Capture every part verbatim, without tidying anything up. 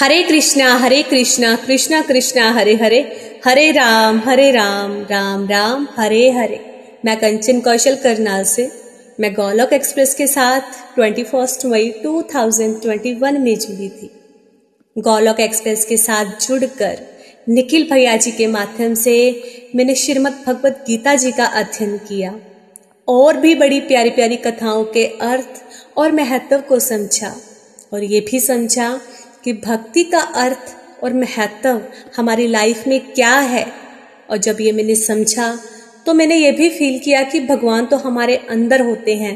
हरे कृष्णा हरे कृष्णा कृष्णा कृष्णा हरे हरे, हरे राम हरे राम राम राम हरे हरे। मैं कंचन कौशल करनाल से, मैं गोलोक एक्सप्रेस के साथ इक्कीस मई दो हज़ार इक्कीस में जुड़ी थी। गोलोक एक्सप्रेस के साथ जुड़कर निखिल भैया जी के माध्यम से मैंने श्रीमद् भगवत गीता जी का अध्ययन किया और भी बड़ी प्यारी प्यारी कथाओं के अर्थ और महत्व को समझा, और ये भी समझा कि भक्ति का अर्थ और महत्व हमारी लाइफ में क्या है। और जब ये मैंने समझा तो मैंने ये भी फील किया कि भगवान तो हमारे अंदर होते हैं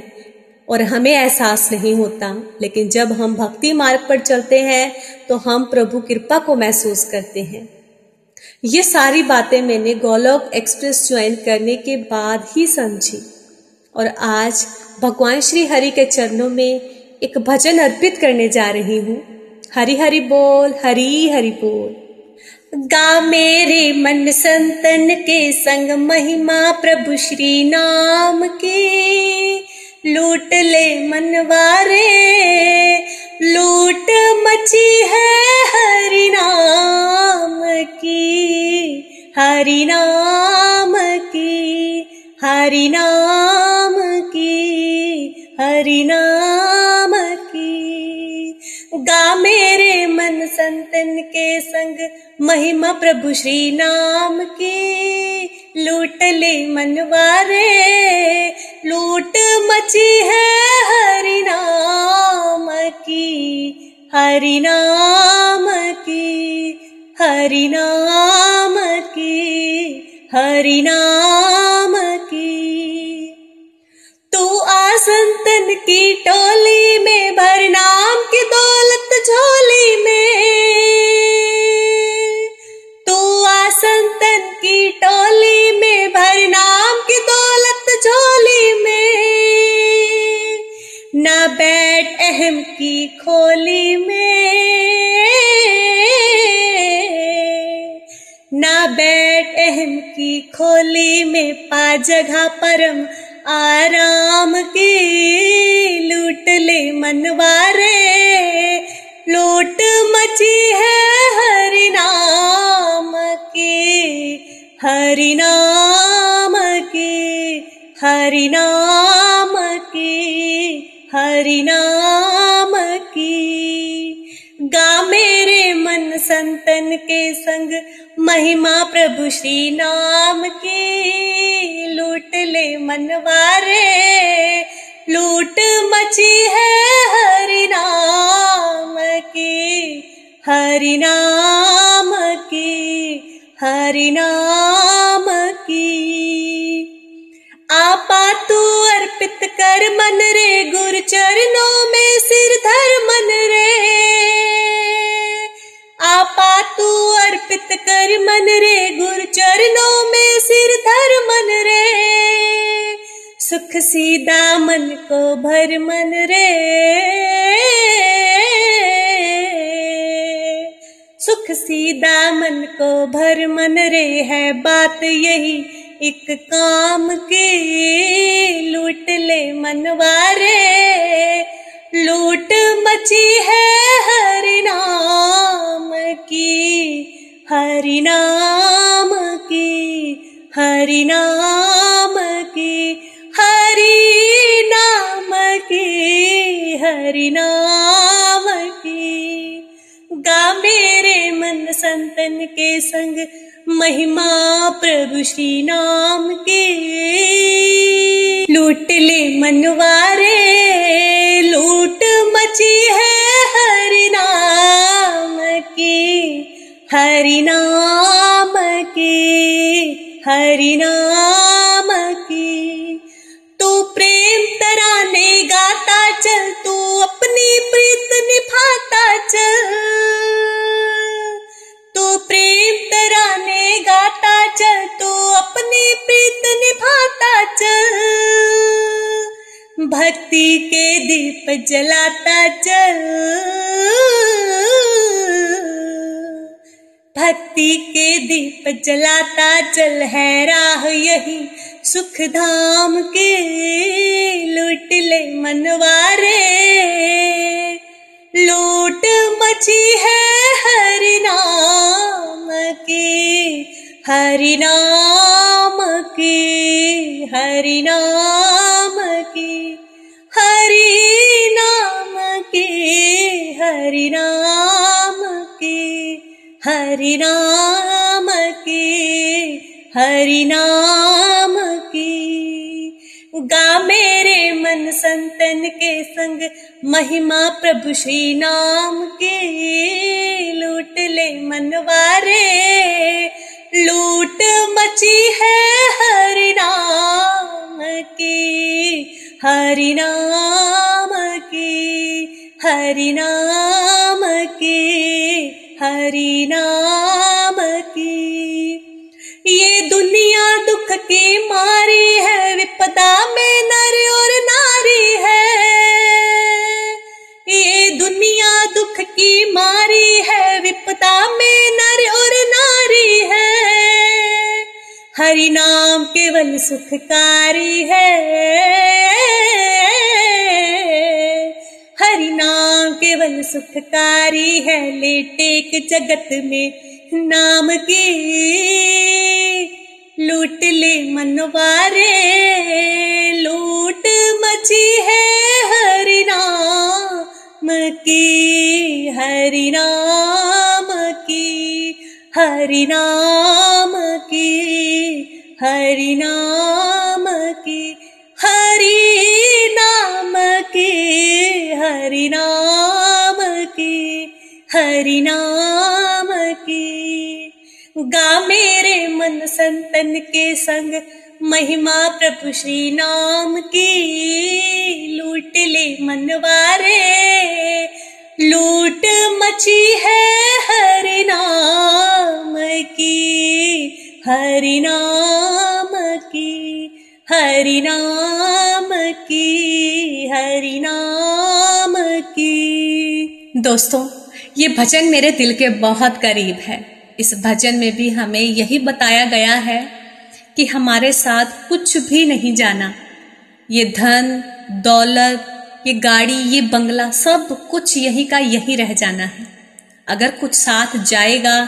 और हमें एहसास नहीं होता, लेकिन जब हम भक्ति मार्ग पर चलते हैं तो हम प्रभु कृपा को महसूस करते हैं। ये सारी बातें मैंने गोलोक एक्सप्रेस ज्वाइन करने के बाद ही समझी, और आज भगवान श्री हरि के चरणों में एक भजन अर्पित करने जा रही हूँ। हरी हरि बोल, हरी हरि बोल। गा मेरे मन संतन के संग महिमा प्रभु श्री नाम की, लूट ले मनवारे लूट मची है हरि नाम की, हरि नाम की, हरि नाम की, हरि नाम की। गा मेरे मन संतन के संग महिमा प्रभु श्री नाम की, लूट ले मनवारे लूट मची है हरि नाम की, हरि नाम की, हरि नाम की, हरि नाम की। तू आ संतन की टोली में, भर नाम की दौलत झोली में। तू आ संतन की टोली में, भर नाम की दौलत झोली में। ना बैठ अहम की खोली में, ना बैठ अहम की खोली में, पा जगह परम आराम के, लूट ले मनवारे लूट मची है हरि नाम के, हरि नाम के, हरि नाम के, हरि नाम की। गा मेरे मन संतन के संग महिमा प्रभु श्री नाम की, लूट ले मनवारे लूट मची है हरि नाम की, हरि नाम की, हरि नाम की। आपा तू अर्पित कर मन रे, गुरु चरणों में सिर धर मन रे। आपा तू अर्पित कर मन रे, गुरु चरणों में सिर धर मन रे। सुख सीधा मन को भर मन रे, सुख सीधा मन को भर मन रे। है बात यही एक काम के, लूट ले मनवारे लूट मची है हरि नाम की, हरि नाम की, हरि नाम की, हरि नाम की, हरि नाम की। गा मेरे मन संतन के संग महिमा प्रभु श्री नाम के, लूट ले मनवारे लूट मची है हरि नाम की, हरि नाम की, हरि नाम भक्ति के दीप जलाता चल, भक्ति के दीप जलाता चल, है राह यही सुख धाम के, लूट ले मनवारे, लूट मची है हरि नाम की, हरि नाम की, हरि नाम की, हरि नाम की, हरि नाम की, हरि नाम की, हरि नाम की। गा मेरे मन संतन के संग महिमा प्रभु श्री नाम के, लूट ले मनवारे, लूट मची है हरि नाम की, हरि नाम की, हरि नाम की, हरि नाम की। ये दुनिया दुख की मारी है, विपदा में नर और नारी है, ये दुनिया दुख की मारी है, विपदा में नर और नारी है, हरि नाम केवल सुखकारी है, हरि नाम केवल सुखकारी है, लेटे के जगत में नाम की, लूट ले मनवारे, लूट मची है हरि नाम की, हरि नाम की, हरि नाम की, हरि नाम की, हरि नाम की, हरि नाम की, हरि नाम की। गा मेरे मन संतन के संग महिमा प्रभु श्री नाम की, लूट ले मनवारे, लूट मची है हरि नाम की, हरि नाम की, हरि नाम की, हरि नाम की। दोस्तों, ये भजन मेरे दिल के बहुत करीब है। इस भजन में भी हमें यही बताया गया है कि हमारे साथ कुछ भी नहीं जाना, ये धन दौलत, ये गाड़ी, ये बंगला, सब कुछ यही का यही रह जाना है। अगर कुछ साथ जाएगा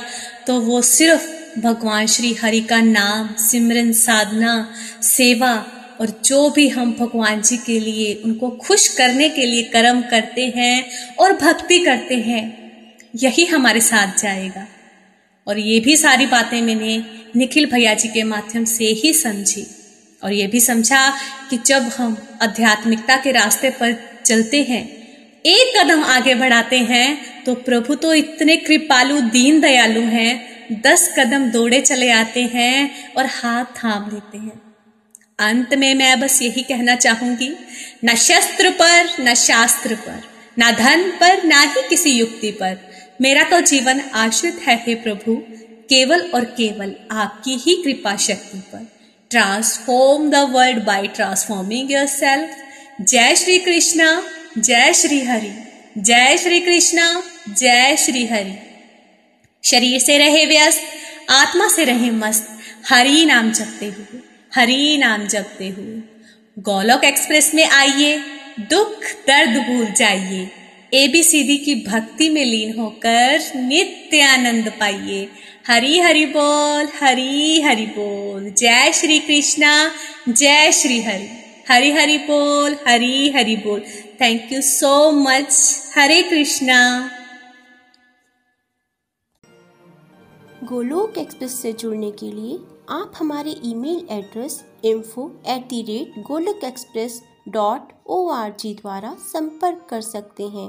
तो वो सिर्फ भगवान श्री हरि का नाम, सिमरन, साधना, सेवा और जो भी हम भगवान जी के लिए, उनको खुश करने के लिए कर्म करते हैं और भक्ति करते हैं, यही हमारे साथ जाएगा। और ये भी सारी बातें मैंने निखिल भैया जी के माध्यम से ही समझी और ये भी समझा कि जब हम आध्यात्मिकता के रास्ते पर चलते हैं, एक कदम आगे बढ़ाते हैं, तो प्रभु तो इतने कृपालु, दीन दयालु हैं, दस कदम दौड़े चले आते हैं और हाथ थाम लेते हैं। अंत में मैं बस यही कहना चाहूंगी, न शस्त्र पर, न शास्त्र पर, न धन पर, ना ही किसी युक्ति पर, मेरा तो जीवन आश्रित है हे प्रभु केवल और केवल आपकी ही कृपा शक्ति पर। Transform the world by transforming yourself. जय श्री कृष्णा, जय श्री हरि, जय श्री कृष्णा, जय श्री हरि। शरीर से रहे व्यस्त, आत्मा से रहे मस्त, हरि नाम जपते हुए, हरि नाम जपते हुए। गोलोक एक्सप्रेस में आइए, दुख दर्द भूल जाइए, एबीसीडी की भक्ति में लीन होकर नित्य आनंद पाइए। हरि हरि बोल, हरि हरि बोल, जय श्री कृष्णा, जय श्री हरि, हरि हरि बोल, हरि हरि बोल। Thank you so much. Hare Krishna. Golok express से जुड़ने के लिए आप हमारे email address info at the rate Golok express dot O R G द्वारा संपर्क कर सकते हैं